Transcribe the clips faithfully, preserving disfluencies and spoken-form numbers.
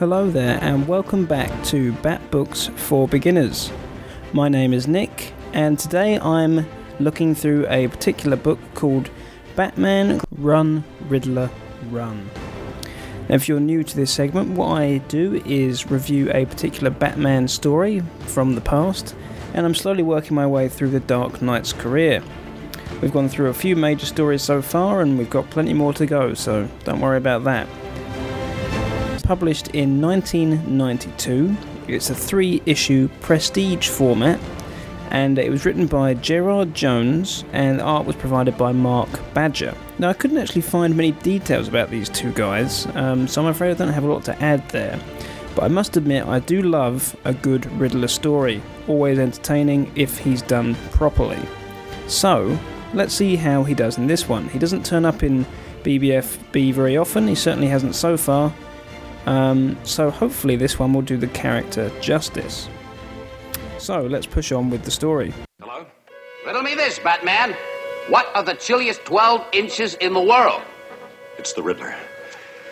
Hello there and welcome back to Bat Books for Beginners. My name is Nick and today I'm looking through a particular book called Batman Run Riddler Run. Now, if you're new to this segment, what I do is review a particular Batman story from the past, and I'm slowly working my way through the Dark Knight's career. We've gone through a few major stories so far and we've got plenty more to go, so don't worry about that. Published in nineteen ninety-two, it's a three-issue prestige format, and it was written by Gerard Jones, and the art was provided by Mark Badger. Now, I couldn't actually find many details about these two guys, um, so I'm afraid I don't have a lot to add there. But I must admit, I do love a good Riddler story, always entertaining if he's done properly. So, let's see how he does in this one. He doesn't turn up in B B F B very often, he certainly hasn't so far. Um, so hopefully this one will do the character justice. So let's push on with the story. Hello? Riddle me this, Batman. What are the chilliest twelve inches in the world? It's the Riddler.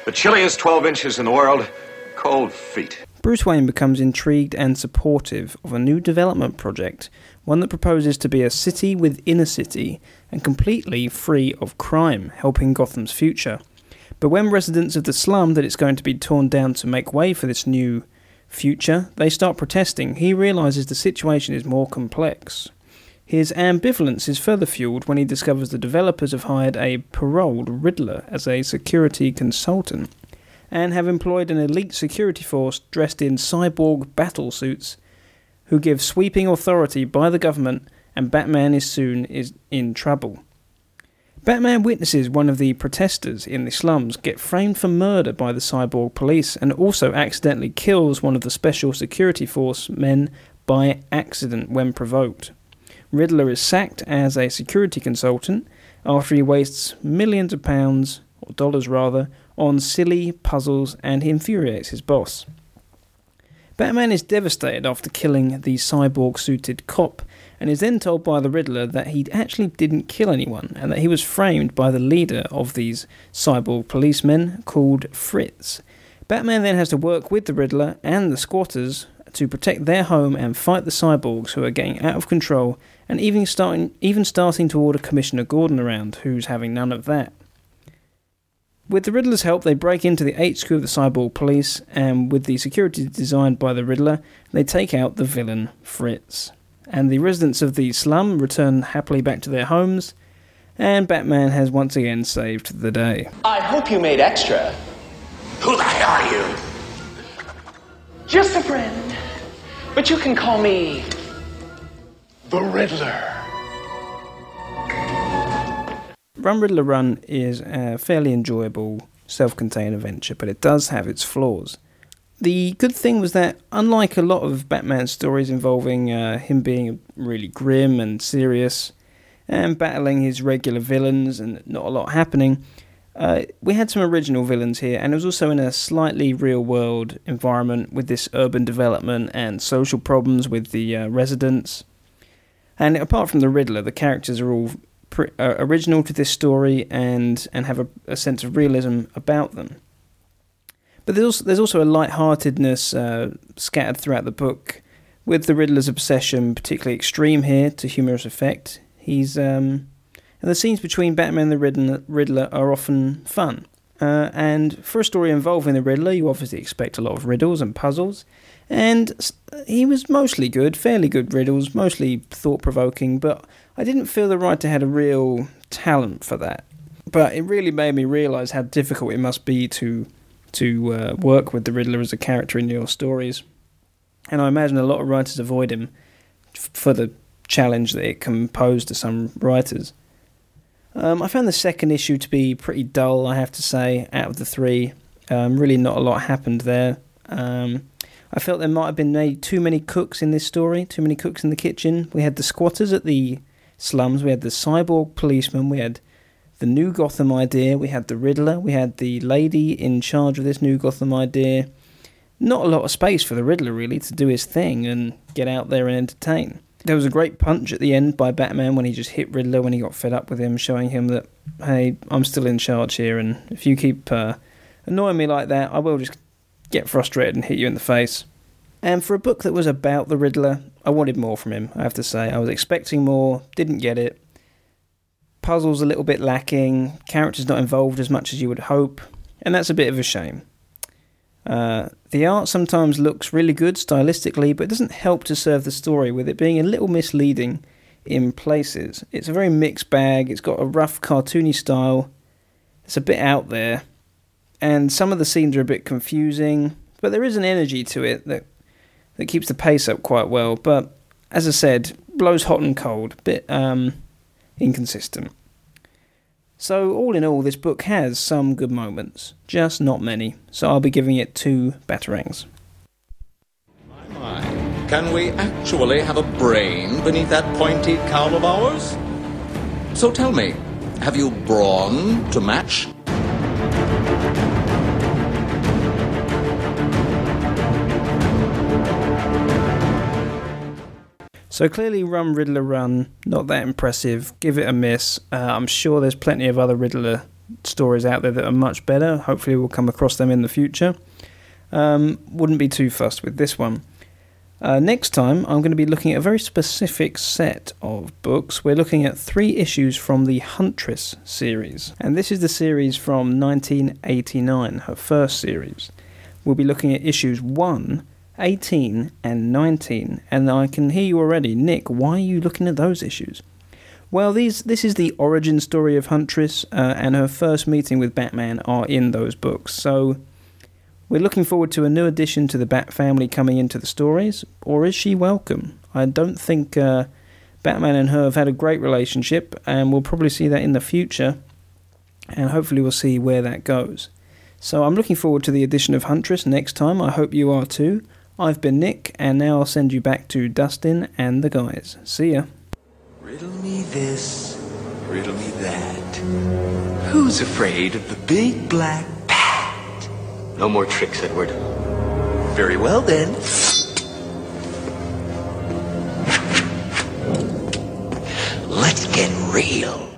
The chilliest twelve inches in the world, cold feet. Bruce Wayne becomes intrigued and supportive of a new development project, one that proposes to be a city within a city and completely free of crime, helping Gotham's future. But when residents of the slum that it's going to be torn down to make way for this new future, they start protesting, he realises the situation is more complex. His ambivalence is further fuelled when he discovers the developers have hired a paroled Riddler as a security consultant, and have employed an elite security force dressed in cyborg battle suits, who give sweeping authority by the government, and Batman is soon is in trouble. Batman witnesses one of the protesters in the slums get framed for murder by the cyborg police and also accidentally kills one of the special security force men by accident when provoked. Riddler is sacked as a security consultant after he wastes millions of pounds, or dollars rather, on silly puzzles and he infuriates his boss. Batman is devastated after killing the cyborg-suited cop and is then told by the Riddler that he actually didn't kill anyone and that he was framed by the leader of these cyborg policemen called Fritz. Batman then has to work with the Riddler and the squatters to protect their home and fight the cyborgs who are getting out of control and even starting, even starting to order Commissioner Gordon around, who's having none of that. With the Riddler's help, they break into the H Q of the cyborg police, and with the security designed by the Riddler, they take out the villain Fritz. And the residents of the slum return happily back to their homes, and Batman has once again saved the day. I hope you made extra. Who the hell are you? Just a friend, but you can call me the Riddler. Run Riddler Run is a fairly enjoyable, self-contained adventure, but it does have its flaws. The good thing was that, unlike a lot of Batman stories involving uh, him being really grim and serious, and battling his regular villains and not a lot happening, uh, we had some original villains here, and it was also in a slightly real-world environment with this urban development and social problems with the uh, residents. And apart from the Riddler, the characters are all Pre- uh, original to this story and and have a, a sense of realism about them. But there's also, there's also a lightheartedness uh, scattered throughout the book, with the Riddler's obsession particularly extreme here to humorous effect. He's um, and the scenes between Batman and the Riddler, Riddler are often fun. Uh, and for a story involving the Riddler, you obviously expect a lot of riddles and puzzles. And he was mostly good, fairly good riddles, mostly thought-provoking, but I didn't feel the writer had a real talent for that. But it really made me realise how difficult it must be to to uh, work with the Riddler as a character in your stories. And I imagine a lot of writers avoid him f- for the challenge that it can pose to some writers. Um, I found the second issue to be pretty dull, I have to say, out of the three. Um, really not a lot happened there. Um... I felt there might have been maybe too many cooks in this story, too many cooks in the kitchen. We had the squatters at the slums, we had the cyborg policeman, we had the new Gotham idea, we had the Riddler, we had the lady in charge of this new Gotham idea. Not a lot of space for the Riddler, really, to do his thing and get out there and entertain. There was a great punch at the end by Batman when he just hit Riddler when he got fed up with him, showing him that, hey, I'm still in charge here, and if you keep uh, annoying me like that, I will just get frustrated and hit you in the face. And for a book that was about the Riddler, I wanted more from him, I have to say. I was expecting more, didn't get it. Puzzles a little bit lacking, characters not involved as much as you would hope, and that's a bit of a shame. Uh, the art sometimes looks really good stylistically, but it doesn't help to serve the story, with it being a little misleading in places. It's a very mixed bag, it's got a rough cartoony style, it's a bit out there, and some of the scenes are a bit confusing, but there is an energy to it that that keeps the pace up quite well, but as I said, blows hot and cold, a bit um, inconsistent. So all in all, this book has some good moments, just not many, so I'll be giving it two batarangs. My, my. Can we actually have a brain beneath that pointy cowl of ours? So tell me, have you brawn to match? So clearly Run Riddler Run, not that impressive, give it a miss. Uh, I'm sure there's plenty of other Riddler stories out there that are much better. Hopefully we'll come across them in the future. Um, wouldn't be too fussed with this one. Uh, next time I'm going to be looking at a very specific set of books. We're looking at three issues from the Huntress series. And this is the series from nineteen eighty-nine, her first series. We'll be looking at issues one, eighteen and nineteen, and I can hear you already, Nick, why are you looking at those issues? Well, these this is the origin story of Huntress, uh, and her first meeting with Batman are in those books, so we're looking forward to a new addition to the Bat family coming into the stories, or is she welcome? I don't think uh, Batman and her have had a great relationship, and we'll probably see that in the future, and hopefully we'll see where that goes. So I'm looking forward to the addition of Huntress next time, I hope you are too. I've been Nick, and now I'll send you back to Dustin and the guys. See ya. Riddle me this, riddle me that. Who's afraid of the big black bat? No more tricks, Edward. Very well, then. Let's get real.